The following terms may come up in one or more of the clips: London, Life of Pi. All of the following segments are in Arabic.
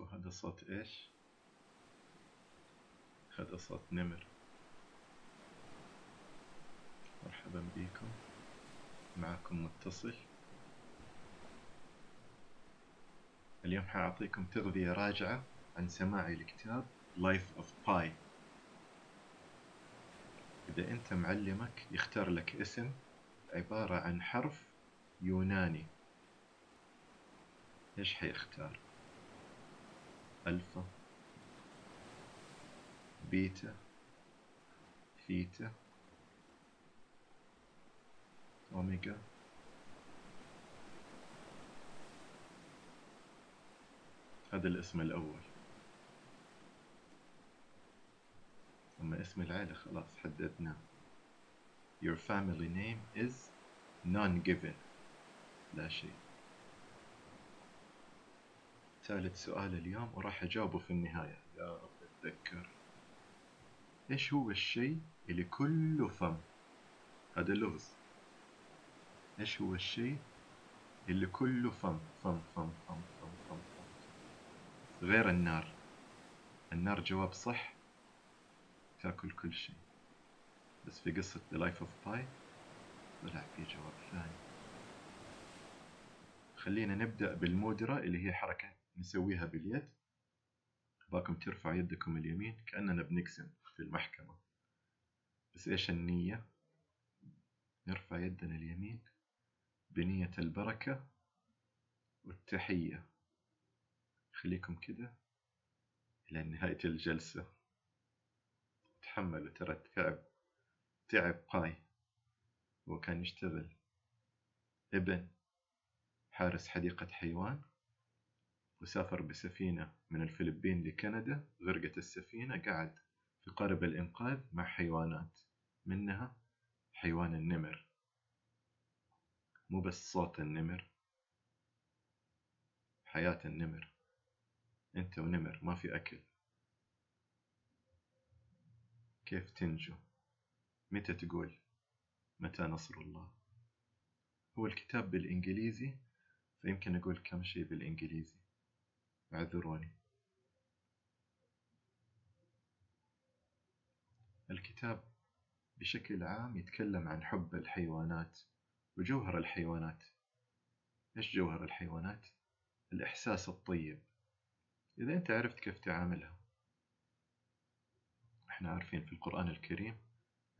شوفوا هذا صوت ايش؟ هذا صوت نمر. مرحبا بيكم، معكم متصل. اليوم حأعطيكم تغذية راجعة عن سماعي لكتاب Life of Pi. إذا أنت معلمك يختار لك اسم عبارة عن حرف يوناني، إيش حيختار؟ ألفا، بيتا، ثيتا، أوميغا. هذا الاسم الأول. أما اسم العائلة خلاص حددناه. Your family name is non-given. لا شيء. ثالث سؤال اليوم وراح أجاوبه في النهاية، يا رب أتذكر. إيش هو الشيء اللي كله فم؟ هذا اللغز. إيش هو الشيء اللي كله فم فم فم فم فم فم، فم. غير النار. النار جواب صح، تاكل كل شيء، بس في قصة The Life of Pi طلع في جواب ثاني. خلينا نبدأ بالمودرة اللي هي حركة نسويها باليد. أباكم ترفع يدكم اليمين كأننا بنقسم في المحكمة، بس إيش النية؟ نرفع يدنا اليمين بنية البركة والتحية. خليكم كده إلى نهاية الجلسة. تحملوا، ترى تعب باي، هو كان يشتغل ابن حارس حديقة حيوان، وسافر بسفينة من الفلبين لكندا. غرقت السفينة، قعد في قارب الإنقاذ مع حيوانات، منها حيوان النمر. مو بس صوت النمر، حياة النمر. انت ونمر، ما في أكل، كيف تنجو؟ متى تقول متى نصر الله؟ هو الكتاب بالإنجليزي فيمكن أقول كم شيء بالإنجليزي، اعذروني. الكتاب بشكل عام يتكلم عن حب الحيوانات وجوهر الحيوانات. إيش جوهر الحيوانات؟ الإحساس الطيب، إذا أنت عرفت كيف تعاملها. إحنا عارفين في القرآن الكريم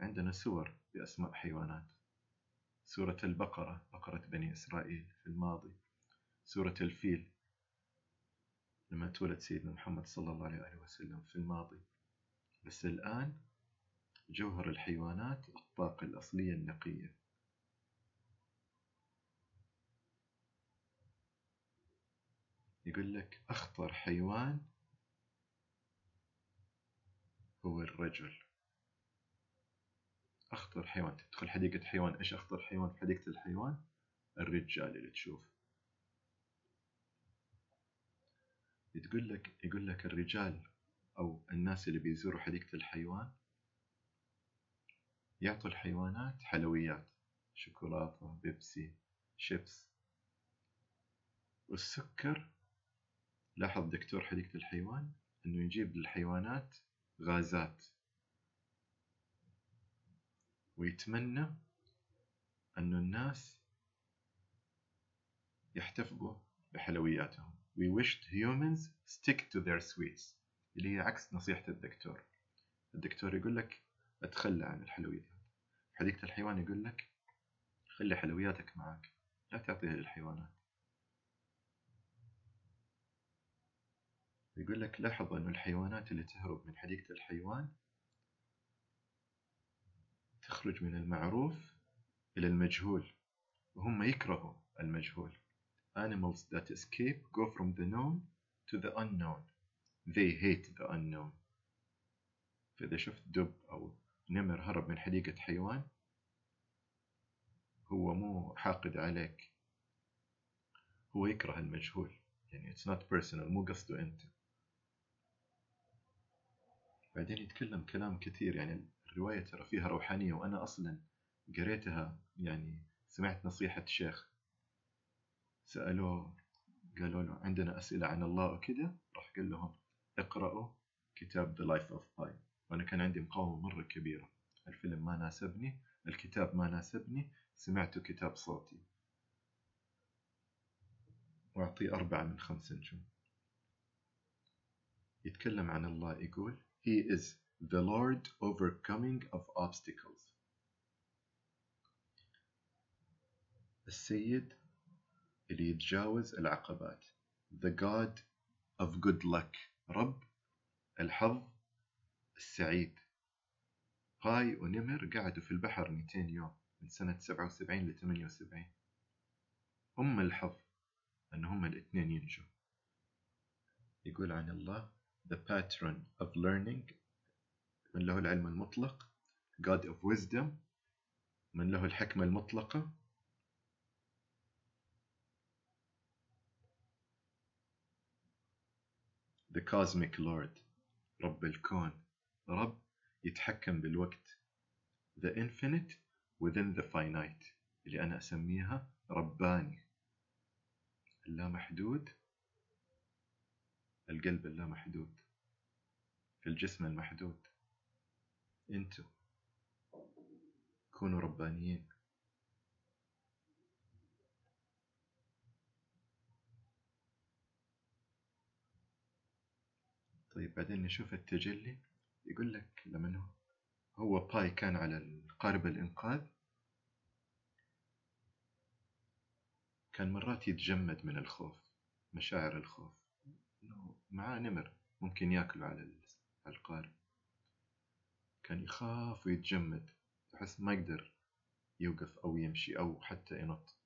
عندنا سور بأسماء حيوانات. سورة البقرة، بقرة بني إسرائيل في الماضي. سورة الفيل لما تولد سيدنا محمد صلى الله عليه وسلم في الماضي. بس الآن جوهر الحيوانات الطاقة الأصلية النقية. يقول لك أخطر حيوان هو الرجل. أخطر حيوان، تدخل حديقة حيوان، إيش أخطر حيوان في حديقة الحيوان؟ الرجال اللي تشوف. يقول لك الرجال أو الناس اللي بيزوروا حديقة الحيوان يعطوا الحيوانات حلويات، شوكولاتة، بيبسي، شيبس. والسكر، لاحظ دكتور حديقة الحيوان أنه يجيب للحيوانات غازات، ويتمنى أن الناس يحتفظوا بحلوياتهم. We wished humans stick to their sweets، اللي هي عكس نصيحة الدكتور. الدكتور يقول لك أتخلى عن الحلويات، حديقة الحيوان يقول لك خلي حلوياتك معك، لا تعطيها للحيوانات. يقول لك لاحظ أن الحيوانات اللي تهرب من حديقة الحيوان تخرج من المعروف إلى المجهول، وهم يكرهوا المجهول. Animals that escape go from the known to the unknown. They hate the unknown. فإذا شفت دب أو نمر هرب من حديقة حيوان، هو مو حاقد عليك، هو يكره المجهول، يعني it's not personal، مو قصده أنت. بعدين يتكلم كلام كثير، يعني الرواية ترى فيها روحانية، وأنا أصلا قريتها، يعني سمعت نصيحة شيخ سألوه قالوا له عندنا أسئلة عن الله وكده، راح قال لهم اقرأوا كتاب The Life of Pi. وأنا كان عندي مقاومة مرة كبيرة، الفيلم ما ناسبني، الكتاب ما ناسبني، سمعته كتاب صوتي، وأعطيه 4 من 5 نجوم. يتكلم عن الله يقول He is the Lord overcoming of obstacles. السيد اللي يتجاوز العقبات. The God of good luck. رب الحظ السعيد. باي ونمر قعدوا في البحر 200 يوم من سنة 77 ل 78. الحظ أن هم الاثنين ينجوا. يقول عن الله The patron of learning. من له العلم المطلق. God of wisdom. من له الحكمة المطلقة. The Cosmic Lord. رب الكون. رب يتحكم بالوقت. The Infinite within the Finite. اللي أنا أسميها رباني. اللامحدود. القلب اللامحدود. في الجسم المحدود. أنتوا كونوا ربانيين. طيب بعدين نشوف التجلي. يقول لك لما هو باي كان على قارب الإنقاذ كان مرات يتجمد من الخوف، مشاعر الخوف، مع نمر ممكن يأكله على القارب، كان يخاف ويتجمد، يحس ما يقدر يوقف أو يمشي أو حتى ينط.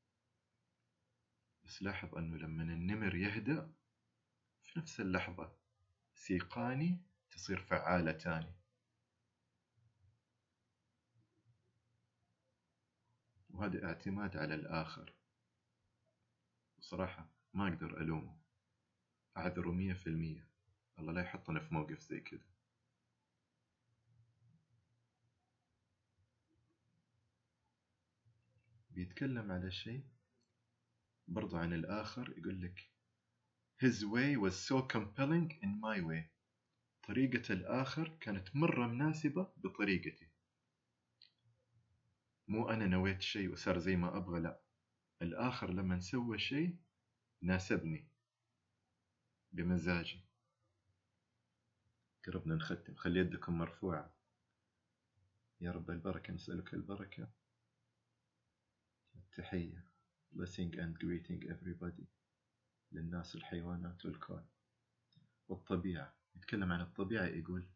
بس لاحظ أنه لما النمر يهدأ في نفس اللحظة سيقاني تصير فعالة تاني. وهذا اعتماد على الآخر. بصراحة ما أقدر ألومه، أعذره 100%. الله لا يحطنا في موقف زي كده. بيتكلم على شيء برضو عن الآخر. يقول لك His way was so compelling in my way. طريقة الآخر كانت مرة مناسبة بطريقتي. مو أنا نويت شيء وصار زي ما أبغى، لا، الآخر لما نسوى شيء ناسبني بمزاجي. قربنا نختم، خلي يدكم مرفوعة. يا رب البركة، نسألك البركة. التحية blessing and greeting everybody. للناس والحيوانات والكون والطبيعة. يتكلم عن الطبيعة يقول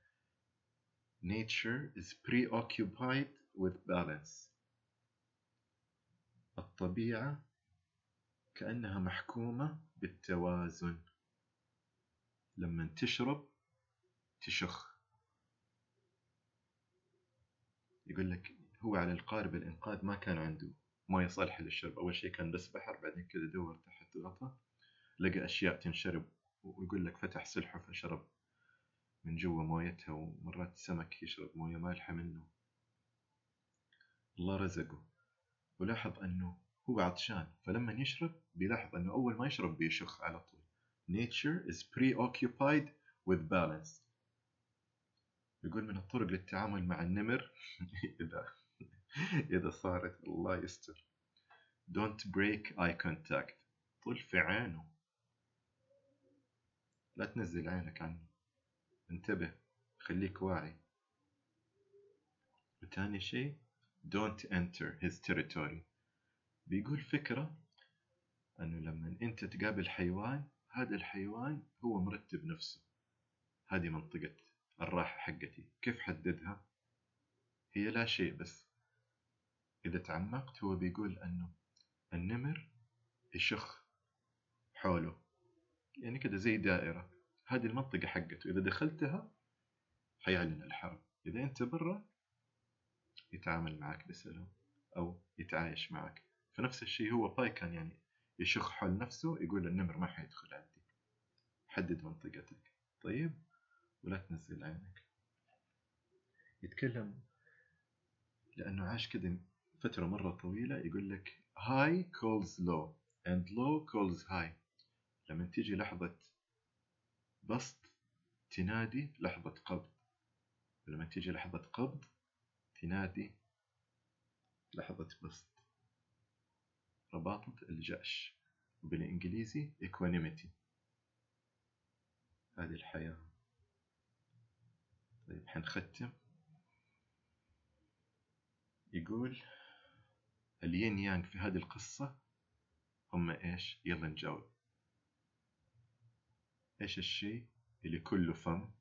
Nature is preoccupied with balance. الطبيعة كأنها محكومة بالتوازن. لما تشرب تشخ. يقول لك هو على القارب الإنقاذ ما كان عنده ما يصلح للشرب، أول شيء كان بس بحر، بعدين كده دور تحت غطاء لقى أشياء تنشرب، ويقول لك فتح سلحفة شرب من جوا مويتها، ومرات السمك يشرب موية مالحة منه. الله رزقه، ولاحظ أنه هو عطشان، فلما يشرب بيلاحظ أنه أول ما يشرب بيشخ على طول. Nature is preoccupied with balance. يقول من الطرق للتعامل مع النمر إذا صارت الله يستر Don't break eye contact. طل في عينه، لا تنزل عينك عنه، انتبه، خليك واعي. وتاني شيء Don't enter his territory. بيقول فكرة أنه لما أنت تقابل حيوان، هذا الحيوان هو مرتب نفسه، هذه منطقة الراحة حقتي. كيف حددها؟ هي لا شيء، بس إذا تعمقت هو بيقول أنه النمر يشخ حوله، يعني كده زي دائرة، هذه المنطقة حقته، إذا دخلتها حيعلن الحرب، إذا أنت برا يتعامل معك بسلام أو يتعايش معك. فنفس الشيء هو باي كان يعني يشخ حول نفسه، يقول النمر ما حيدخل عندي، حدد منطقتك طيب، ولا تنزل عينك. يتكلم لأنه عاش كده فترة مرة طويلة، يقول لك High calls low and low calls high. لما تيجي لحظة بسط تنادي لحظة قبض، ولما تيجي لحظة قبض تنادي لحظة بسط. رباطة الجأش، وبالإنجليزي equanimity. هذه الحياة. طيب حنختم. يقول الين يانغ في هذه القصة هم إيش؟ يلا نجاوب. إيش الشيء اللي كله فم؟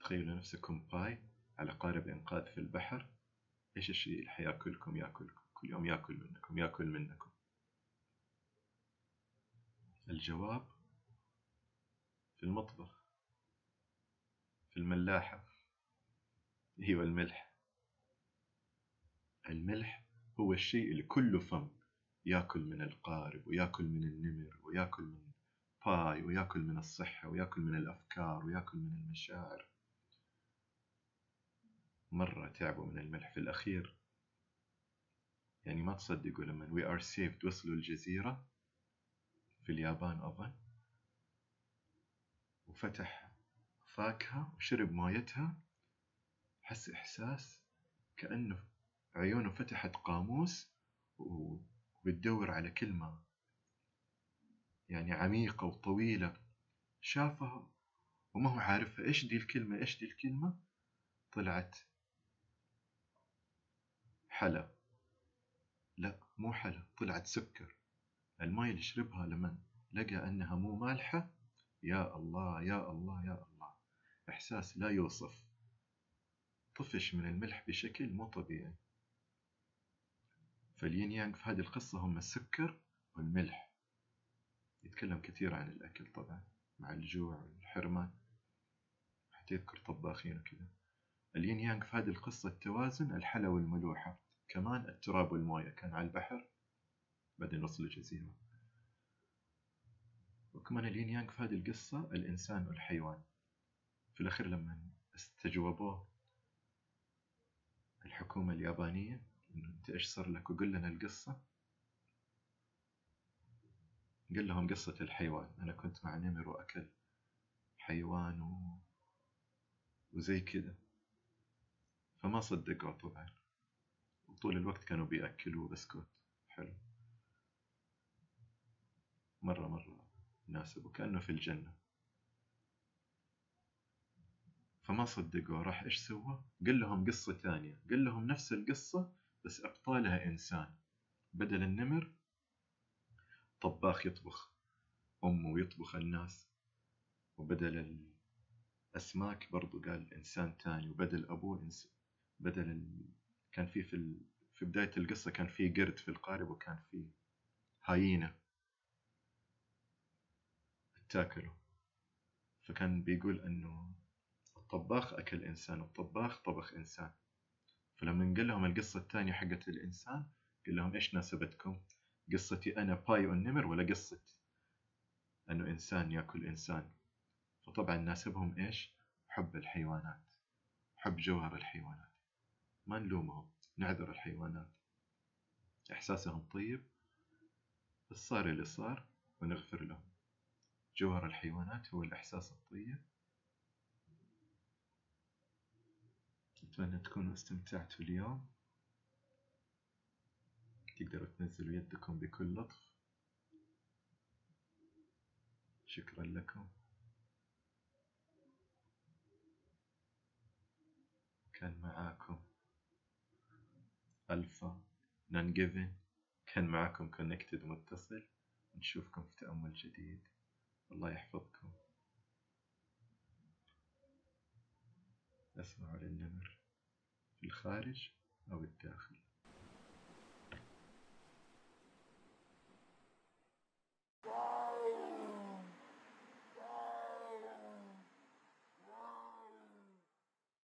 تخيلوا نفسكم باي على قارب إنقاذ في البحر. إيش الشيء اللي حياكلكم؟ ياكلكم كل يوم، ياكل منكم. الجواب في المطبخ، في الملاحة. هو الملح. الملح هو الشيء اللي كله فم، ياكل من القارب وياكل من النمر وياكل من باي وياكل من الصحة وياكل من الأفكار وياكل من المشاعر. مرة تعبوا من الملح في الأخير، يعني ما تصدقوا لما we are saved وصلوا الجزيرة في اليابان أظن، وفتح فاكهة وشرب مايتها، حس إحساس كأنه عيونه فتحت قاموس وبتدور على كلمة يعني عميقة وطويلة، شافها وما هو عارفها. إيش دي الكلمة؟ طلعت حلا. لا مو حلا، طلعت سكر. الماء اللي شربها لمن لقى أنها مو مالحة، يا الله، إحساس لا يوصف. طفش من الملح بشكل مو طبيعي. فالين يانغ في هذه القصة هم السكر والملح. يتكلم كثير عن الأكل طبعا مع الجوع والحرمان، حتى يذكر طباخين وكذا. الين يانغ في هذه القصة التوازن، الحلا والملوحة، كمان التراب والموية. كان على البحر بعدين وصل الجزيرة. وكمان الين يانغ في هذه القصة الإنسان والحيوان. في الأخير لما استجوبوه الحكومة اليابانية إنه أنت إيش صار لك وقل لنا القصة، قل لهم قصة الحيوان. أنا كنت مع نمر وأكل حيوان وزي كده. فما صدقوا طبعا، وطول الوقت كانوا بيأكلوا بسكوت حلو. مرة مناسب وكأنه في الجنة. فما صدقوا، راح إيش سوى؟ قال لهم قصة تانية، قال لهم نفس القصة بس أبطالها إنسان. بدل النمر طباخ يطبخ أمه ويطبخ الناس، وبدل الأسماك برضو قال إنسان تاني، وبدل أبوه إنسان. كان في بداية القصة كان في قرد في القارب وكان في هايينة تاكله. فكان بيقول أنه الطباخ أكل إنسان والطباخ طبخ إنسان. فلما قال لهم القصة الثانية حقت الإنسان، قال لهم إيش ناسبتكم؟ قصتي أنا باي والنمر ولا قصة أنه إنسان يأكل إنسان؟ فطبعا ناسبهم إيش؟ حب الحيوانات، حب جوهر الحيوانات. ما نلومهم، نعذر الحيوانات، إحساسهم طيب بس صار اللي صار ونغفر لهم. جوهر الحيوانات هو الإحساس الطيب. أتمنى تكونوا استمتعتوا اليوم. تقدروا تنزلوا يدكم بكل لطف. شكرا لكم. كان معاكم ألفا نانجيفين، كان معاكم كونكتد متصل. نشوفكم في تأمل جديد. الله يحفظكم. أسمعوا للنمر في الخارج أو الداخل.